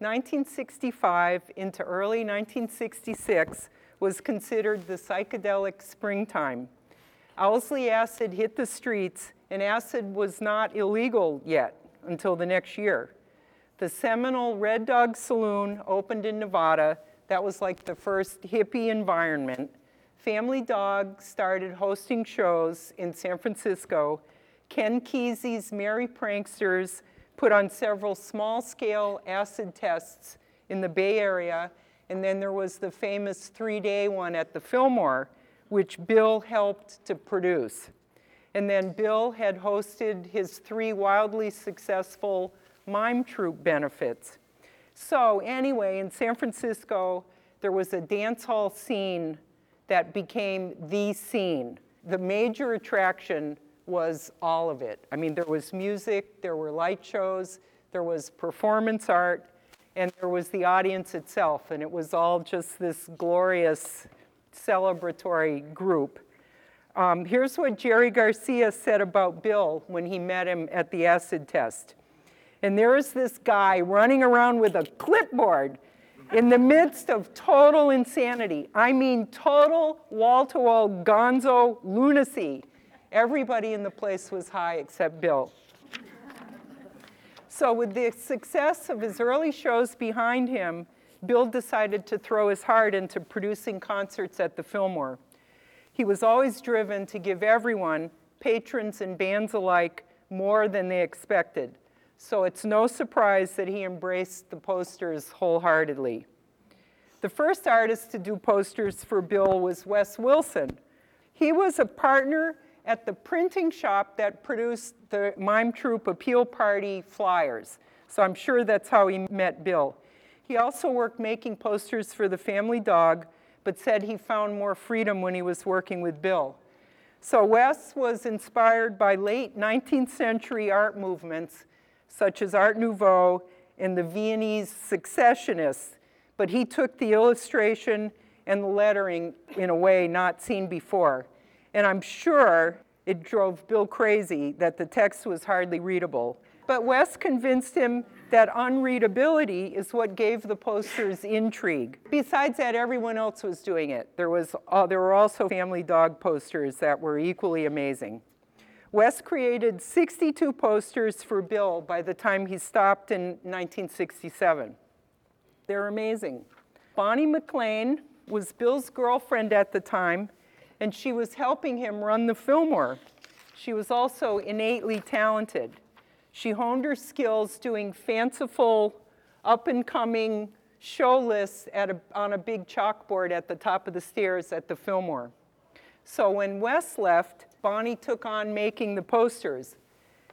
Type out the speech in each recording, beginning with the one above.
1965 into early 1966 was considered the psychedelic springtime. Owsley acid hit the streets, and acid was not illegal yet until the next year. The seminal Red Dog Saloon opened in Nevada. That was like the first hippie environment. Family Dog started hosting shows in San Francisco. Ken Kesey's Merry Pranksters put on several small-scale acid tests in the Bay Area. And then there was the famous three-day one at the Fillmore, which Bill helped to produce. And then Bill had hosted his three wildly successful Mime Troupe benefits. So anyway, in San Francisco, there was a dance hall scene that became the scene. The major attraction was all of it. I mean, there was music, there were light shows, there was performance art, and there was the audience itself, and it was all just this glorious celebratory group. Here's what Jerry Garcia said about Bill when he met him at the acid test. And there is this guy running around with a clipboard in the midst of total insanity. I mean, total wall-to-wall gonzo lunacy. Everybody in the place was high except Bill. So with the success of his early shows behind him, Bill decided to throw his heart into producing concerts at the Fillmore. He was always driven to give everyone, patrons and bands alike, more than they expected. So it's no surprise that he embraced the posters wholeheartedly. The first artist to do posters for Bill was Wes Wilson. He was a partner at the printing shop that produced the Mime Troupe Appeal Party flyers. So I'm sure that's how he met Bill. He also worked making posters for the Family Dog, but said he found more freedom when he was working with Bill. So Wes was inspired by late 19th century art movements, such as Art Nouveau and the Viennese Secessionists, but he took the illustration and the lettering in a way not seen before. And I'm sure it drove Bill crazy that the text was hardly readable. But Wes convinced him that unreadability is what gave the posters intrigue. Besides that, everyone else was doing it. There were also Family Dog posters that were equally amazing. Wes created 62 posters for Bill by the time he stopped in 1967. They're amazing. Bonnie McLean was Bill's girlfriend at the time, and she was helping him run the Fillmore. She was also innately talented. She honed her skills doing fanciful, up-and-coming show lists on a big chalkboard at the top of the stairs at the Fillmore. So when Wes left, Bonnie took on making the posters.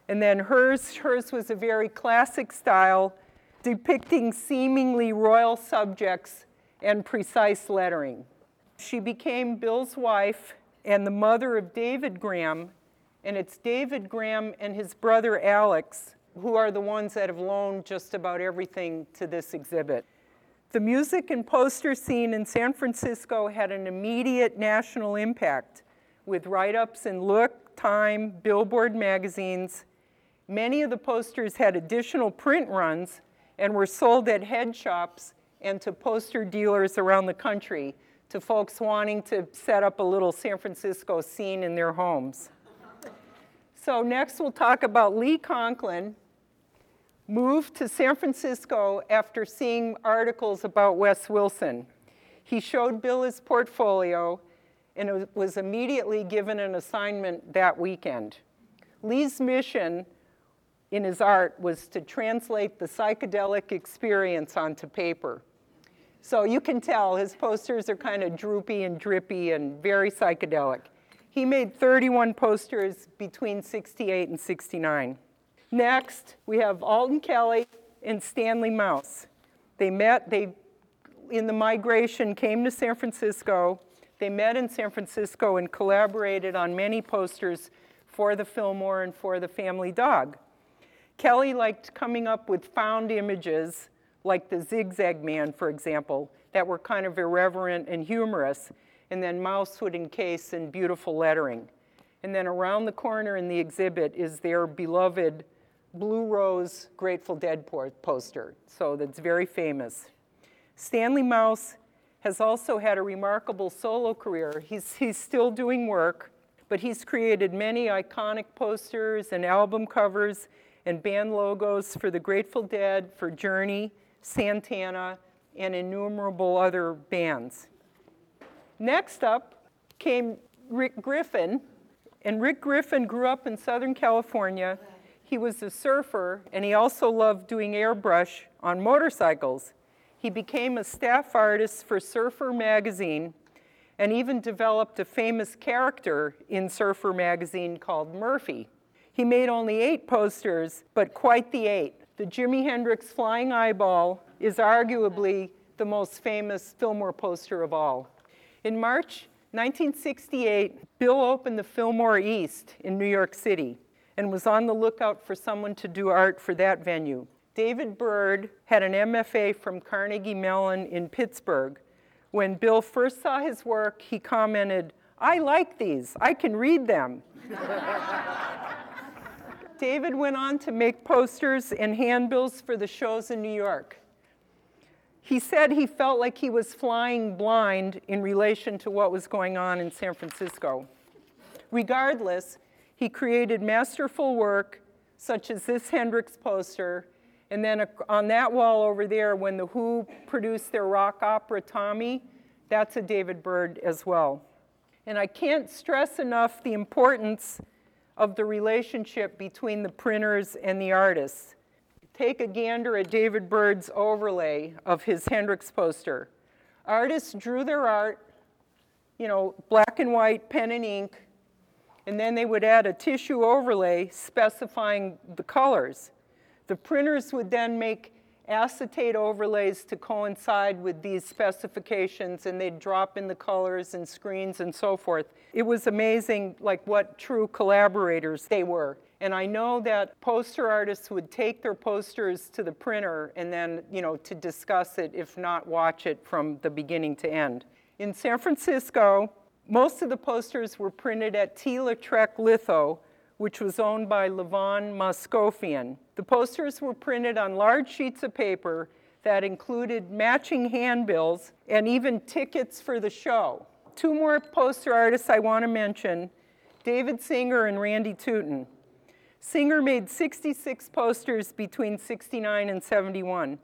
And then hers was a very classic style, depicting seemingly royal subjects and precise lettering. She became Bill's wife and the mother of David Graham, and it's David Graham and his brother Alex who are the ones that have loaned just about everything to this exhibit. The music and poster scene in San Francisco had an immediate national impact, with write-ups in Look, Time, Billboard magazines. Many of the posters had additional print runs and were sold at head shops and to poster dealers around the country, to folks wanting to set up a little San Francisco scene in their homes. So next we'll talk about Lee Conklin, moved to San Francisco after seeing articles about Wes Wilson. He showed Bill his portfolio and was immediately given an assignment that weekend. Lee's mission in his art was to translate the psychedelic experience onto paper. So you can tell his posters are kind of droopy and drippy and very psychedelic. He made 31 posters between 68 and 69. Next, we have Alton Kelly and Stanley Mouse. They in the migration came to San Francisco. They met in San Francisco and collaborated on many posters for the Fillmore and for the Family Dog. Kelly liked coming up with found images, like the Zigzag Man, for example, that were kind of irreverent and humorous, and then Mouse would encase in beautiful lettering. And then around the corner in the exhibit is their beloved Blue Rose Grateful Dead poster, so that's very famous. Stanley Mouse has also had a remarkable solo career. He's still doing work, but he's created many iconic posters and album covers and band logos for the Grateful Dead, for Journey, Santana, and innumerable other bands. Next up came Rick Griffin, and Rick Griffin grew up in Southern California. He was a surfer, and he also loved doing airbrush on motorcycles. He became a staff artist for Surfer Magazine and even developed a famous character in Surfer Magazine called Murphy. He made only 8 posters, but quite the 8. The Jimi Hendrix Flying Eyeball is arguably the most famous Fillmore poster of all. In March 1968, Bill opened the Fillmore East in New York City and was on the lookout for someone to do art for that venue. David Byrd had an MFA from Carnegie Mellon in Pittsburgh. When Bill first saw his work, he commented, "I like these, I can read them." David went on to make posters and handbills for the shows in New York. He said he felt like he was flying blind in relation to what was going on in San Francisco. Regardless, he created masterful work such as this Hendrix poster, and then on that wall over there, when the Who produced their rock opera, Tommy, that's a David Byrd as well. And I can't stress enough the importance of the relationship between the printers and the artists. Take a gander at David Byrd's overlay of his Hendrix poster. Artists drew their art, you know, black and white, pen and ink, and then they would add a tissue overlay specifying the colors. The printers would then make acetate overlays to coincide with these specifications, and they'd drop in the colors and screens and so forth. It was amazing, like, what true collaborators they were. And I know that poster artists would take their posters to the printer and then, you know, to discuss it, if not watch it from the beginning to end. In San Francisco, most of the posters were printed at T-Lautrec Litho, which was owned by Levon Moskofian. The posters were printed on large sheets of paper that included matching handbills and even tickets for the show. 2 more poster artists I want to mention, David Singer and Randy Tutin. Singer made 66 posters between 69 and 71.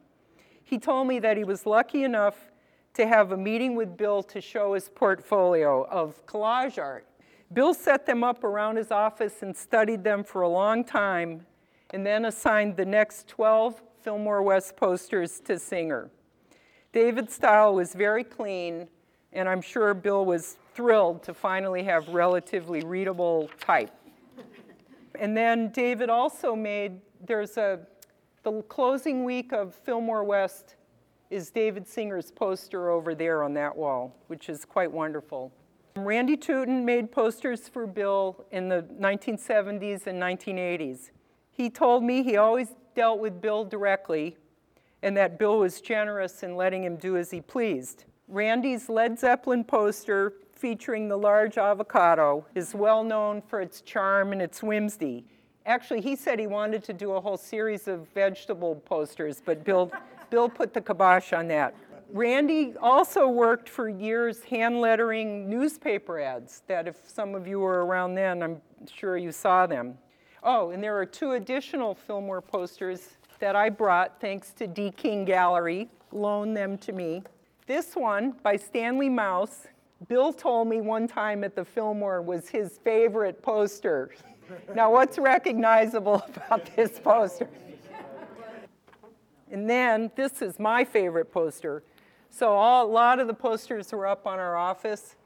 He told me that he was lucky enough to have a meeting with Bill to show his portfolio of collage art. Bill set them up around his office and studied them for a long time, and then assigned the next 12 Fillmore West posters to Singer. David's style was very clean, and I'm sure Bill was thrilled to finally have relatively readable type. And then David also made, the closing week of Fillmore West is David Singer's poster over there on that wall, which is quite wonderful. Randy Tutin made posters for Bill in the 1970s and 1980s. He told me he always dealt with Bill directly and that Bill was generous in letting him do as he pleased. Randy's Led Zeppelin poster featuring the large avocado is well known for its charm and its whimsy. Actually, he said he wanted to do a whole series of vegetable posters, but Bill put the kibosh on that. Randy also worked for years hand lettering newspaper ads that, if some of you were around then, I'm sure you saw them. Oh, and there are 2 additional Fillmore posters that I brought, thanks to D. King Gallery, loaned them to me. This one by Stanley Mouse, Bill told me one time at the Fillmore was his favorite poster. Now, what's recognizable about this poster? And then, this is my favorite poster. So a lot of the posters were up on our office,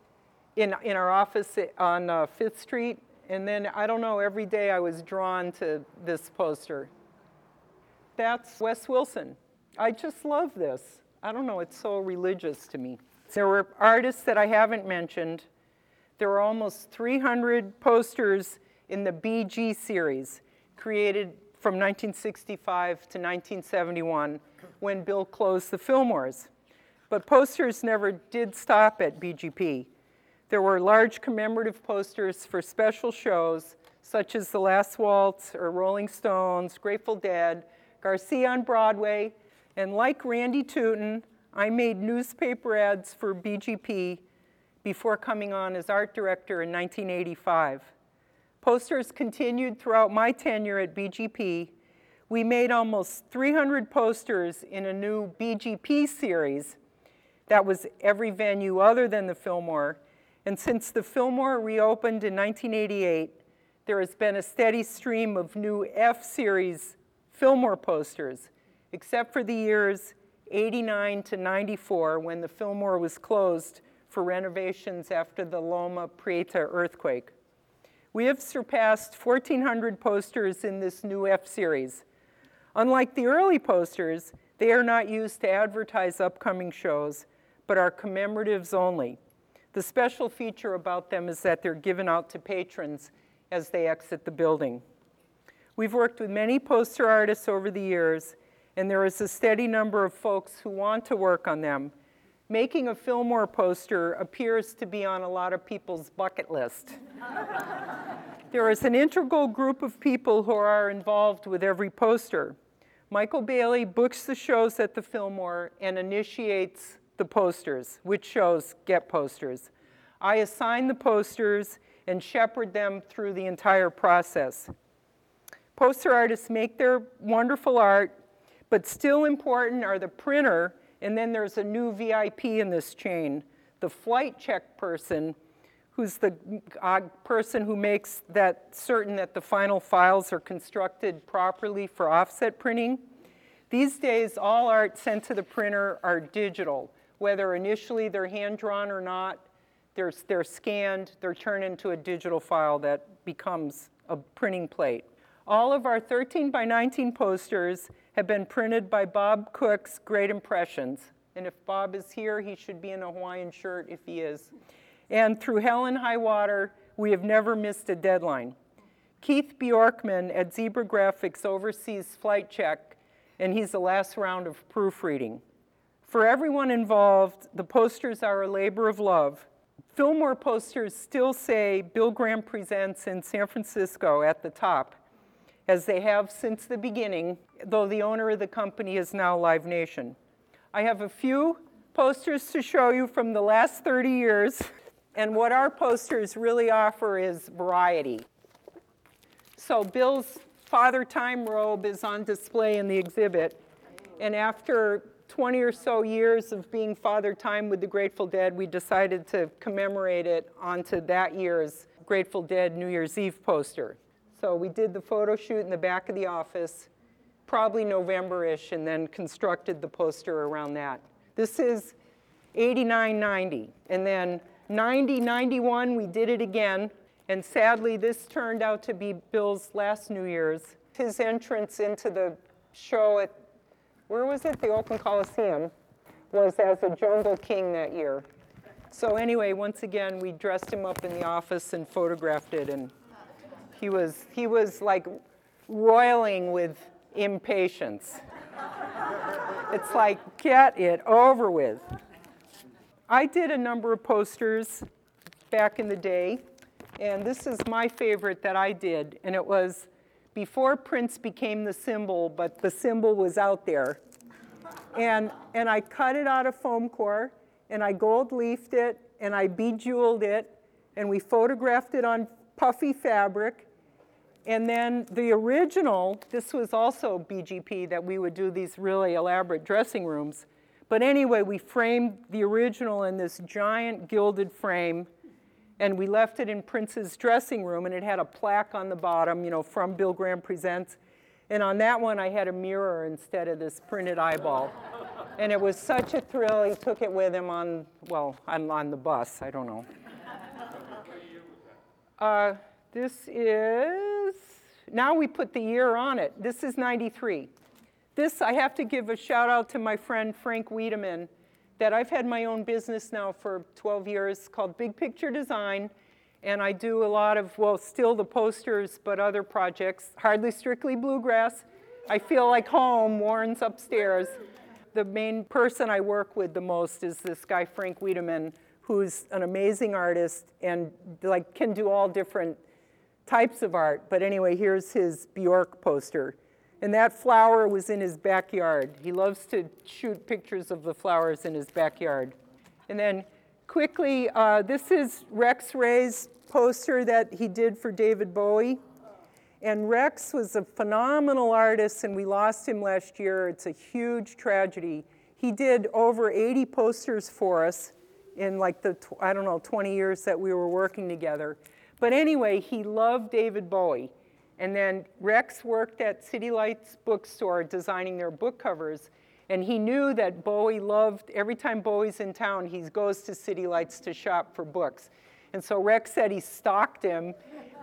in our office on 5th Street. And then, I don't know, every day I was drawn to this poster. That's Wes Wilson. I just love this. I don't know, it's so religious to me. There were artists that I haven't mentioned. There were almost 300 posters in the BG series, created from 1965 to 1971 when Bill closed the Fillmores. But posters never did stop at BGP. There were large commemorative posters for special shows, such as The Last Waltz or Rolling Stones, Grateful Dead, Garcia on Broadway, and like Randy Tutin, I made newspaper ads for BGP before coming on as art director in 1985. Posters continued throughout my tenure at BGP. We made almost 300 posters in a new BGP series that was every venue other than the Fillmore. And since the Fillmore reopened in 1988, there has been a steady stream of new F-series Fillmore posters, except for the years 89 to 94 when the Fillmore was closed for renovations after the Loma Prieta earthquake. We have surpassed 1,400 posters in this new F-series. Unlike the early posters, they are not used to advertise upcoming shows, but are commemoratives only. The special feature about them is that they're given out to patrons as they exit the building. We've worked with many poster artists over the years, and there is a steady number of folks who want to work on them. Making a Fillmore poster appears to be on a lot of people's bucket list. There is an integral group of people who are involved with every poster. Michael Bailey books the shows at the Fillmore and initiates the posters, which shows get posters. I assign the posters and shepherd them through the entire process. Poster artists make their wonderful art, but still important are the printer, and then there's a new VIP in this chain, the flight check person, who's the person who makes that certain that the final files are constructed properly for offset printing. These days, all art sent to the printer are digital, whether initially they're hand-drawn or not. They're scanned, they're turned into a digital file that becomes a printing plate. All of our 13 by 19 posters have been printed by Bob Cook's Great Impressions. And if Bob is here, he should be in a Hawaiian shirt if he is. And through hell and high water, we have never missed a deadline. Keith Bjorkman at Zebra Graphics oversees flight check, and he's the last round of proofreading. For everyone involved, the posters are a labor of love. Fillmore posters still say Bill Graham Presents in San Francisco at the top, as they have since the beginning, though the owner of the company is now Live Nation. I have a few posters to show you from the last 30 years, and what our posters really offer is variety. So Bill's Father Time robe is on display in the exhibit, and after 20 or so years of being Father Time with the Grateful Dead, we decided to commemorate it onto that year's Grateful Dead New Year's Eve poster. So we did the photo shoot in the back of the office, probably November-ish, and then constructed the poster around that. This is 89-90, and then 90-91, we did it again, and sadly, this turned out to be Bill's last New Year's. His entrance into the show at the Oakland Coliseum was as a jungle king that year. So anyway, once again, we dressed him up in the office and photographed it, and he was like roiling with impatience. It's like, get it over with. I did a number of posters back in the day, and this is my favorite that I did, and it was before Prince became the symbol, but the symbol was out there. And I cut it out of foam core, and I gold leafed it, and I bejeweled it, and we photographed it on puffy fabric. And then the original, this was also BGP, that we would do these really elaborate dressing rooms. But anyway, we framed the original in this giant gilded frame, and we left it in Prince's dressing room, and it had a plaque on the bottom, you know, from Bill Graham Presents. And on that one, I had a mirror instead of this printed eyeball. And it was such a thrill, he took it with him on, well, on the bus, I don't know. This is, now we put the year on it. This is 93. This, I have to give a shout out to my friend Frank Wiedemann, that I've had my own business now for 12 years called Big Picture Design, and I do a lot of, well, still the posters, but other projects. Hardly Strictly Bluegrass, I Feel Like Home, Warren's Upstairs. The main person I work with the most is this guy, Frank Wiedemann, who's an amazing artist and like can do all different types of art. But anyway, here's his Bjork poster. And that flower was in his backyard. He loves to shoot pictures of the flowers in his backyard. And then quickly, this is Rex Ray's poster that he did for David Bowie. And Rex was a phenomenal artist, and we lost him last year. It's a huge tragedy. He did over 80 posters for us in like the, 20 years that we were working together. But anyway, he loved David Bowie. And then Rex worked at City Lights bookstore designing their book covers. And he knew that Bowie loved, every time Bowie's in town, he goes to City Lights to shop for books. And so Rex said he stalked him,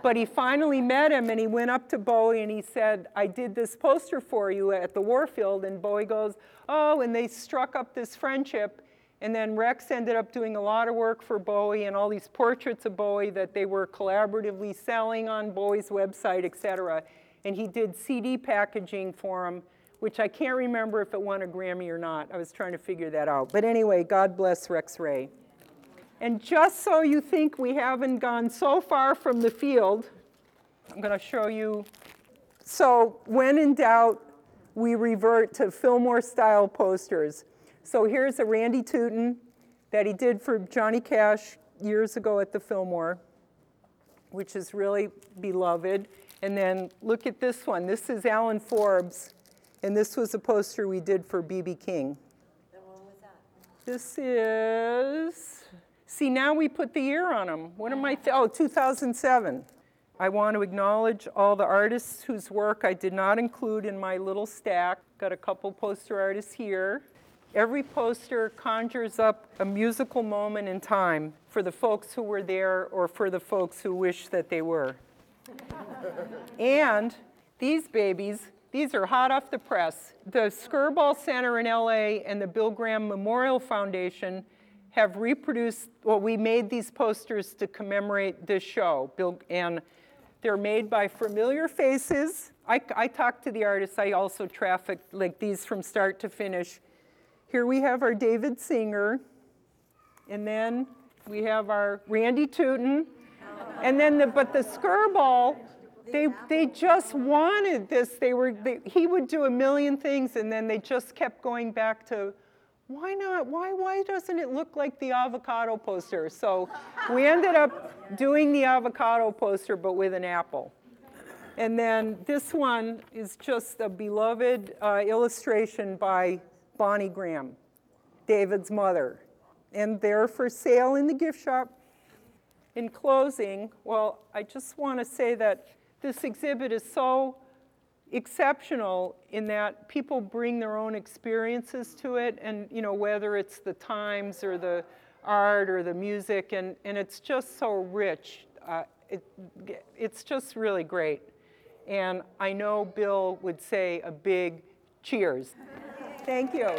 but he finally met him and he went up to Bowie and he said, I did this poster for you at the Warfield. And Bowie goes, oh, and they struck up this friendship. And then Rex ended up doing a lot of work for Bowie and all these portraits of Bowie that they were collaboratively selling on Bowie's website, et cetera. And he did CD packaging for him, which I can't remember if it won a Grammy or not. I was trying to figure that out. But anyway, God bless Rex Ray. And just so you think we haven't gone so far from the field, I'm going to show you. So when in doubt, we revert to Fillmore-style posters. So here's a Randy Tutin that he did for Johnny Cash years ago at the Fillmore, which is really beloved. And then look at this one. This is Alan Forbes, and this was a poster we did for B.B. King. And what was that? This is, see, now we put the year on them. What am I, 2007. I want to acknowledge all the artists whose work I did not include in my little stack. Got a couple poster artists here. Every poster conjures up a musical moment in time for the folks who were there or for the folks who wish that they were. And these babies, these are hot off the press. The Skirball Center in LA and the Bill Graham Memorial Foundation have reproduced, well, we made these posters to commemorate this show, and they're made by familiar faces. I talked to the artists, I also trafficked like these from start to finish. Here we have our David Singer, and then we have our Randy Tutin, and then the Skirball, they just wanted this. He would do a million things, and then they just kept going back to, why not? Why doesn't it look like the avocado poster? So we ended up doing the avocado poster, but with an apple. And then this one is just a beloved illustration by Bonnie Graham, David's mother, and they're for sale in the gift shop. In closing, well, I just want to say that this exhibit is so exceptional in that people bring their own experiences to it, and you know, whether it's the times or the art or the music, and it's just so rich. It's just really great, and I know Bill would say a big cheers. Thank you.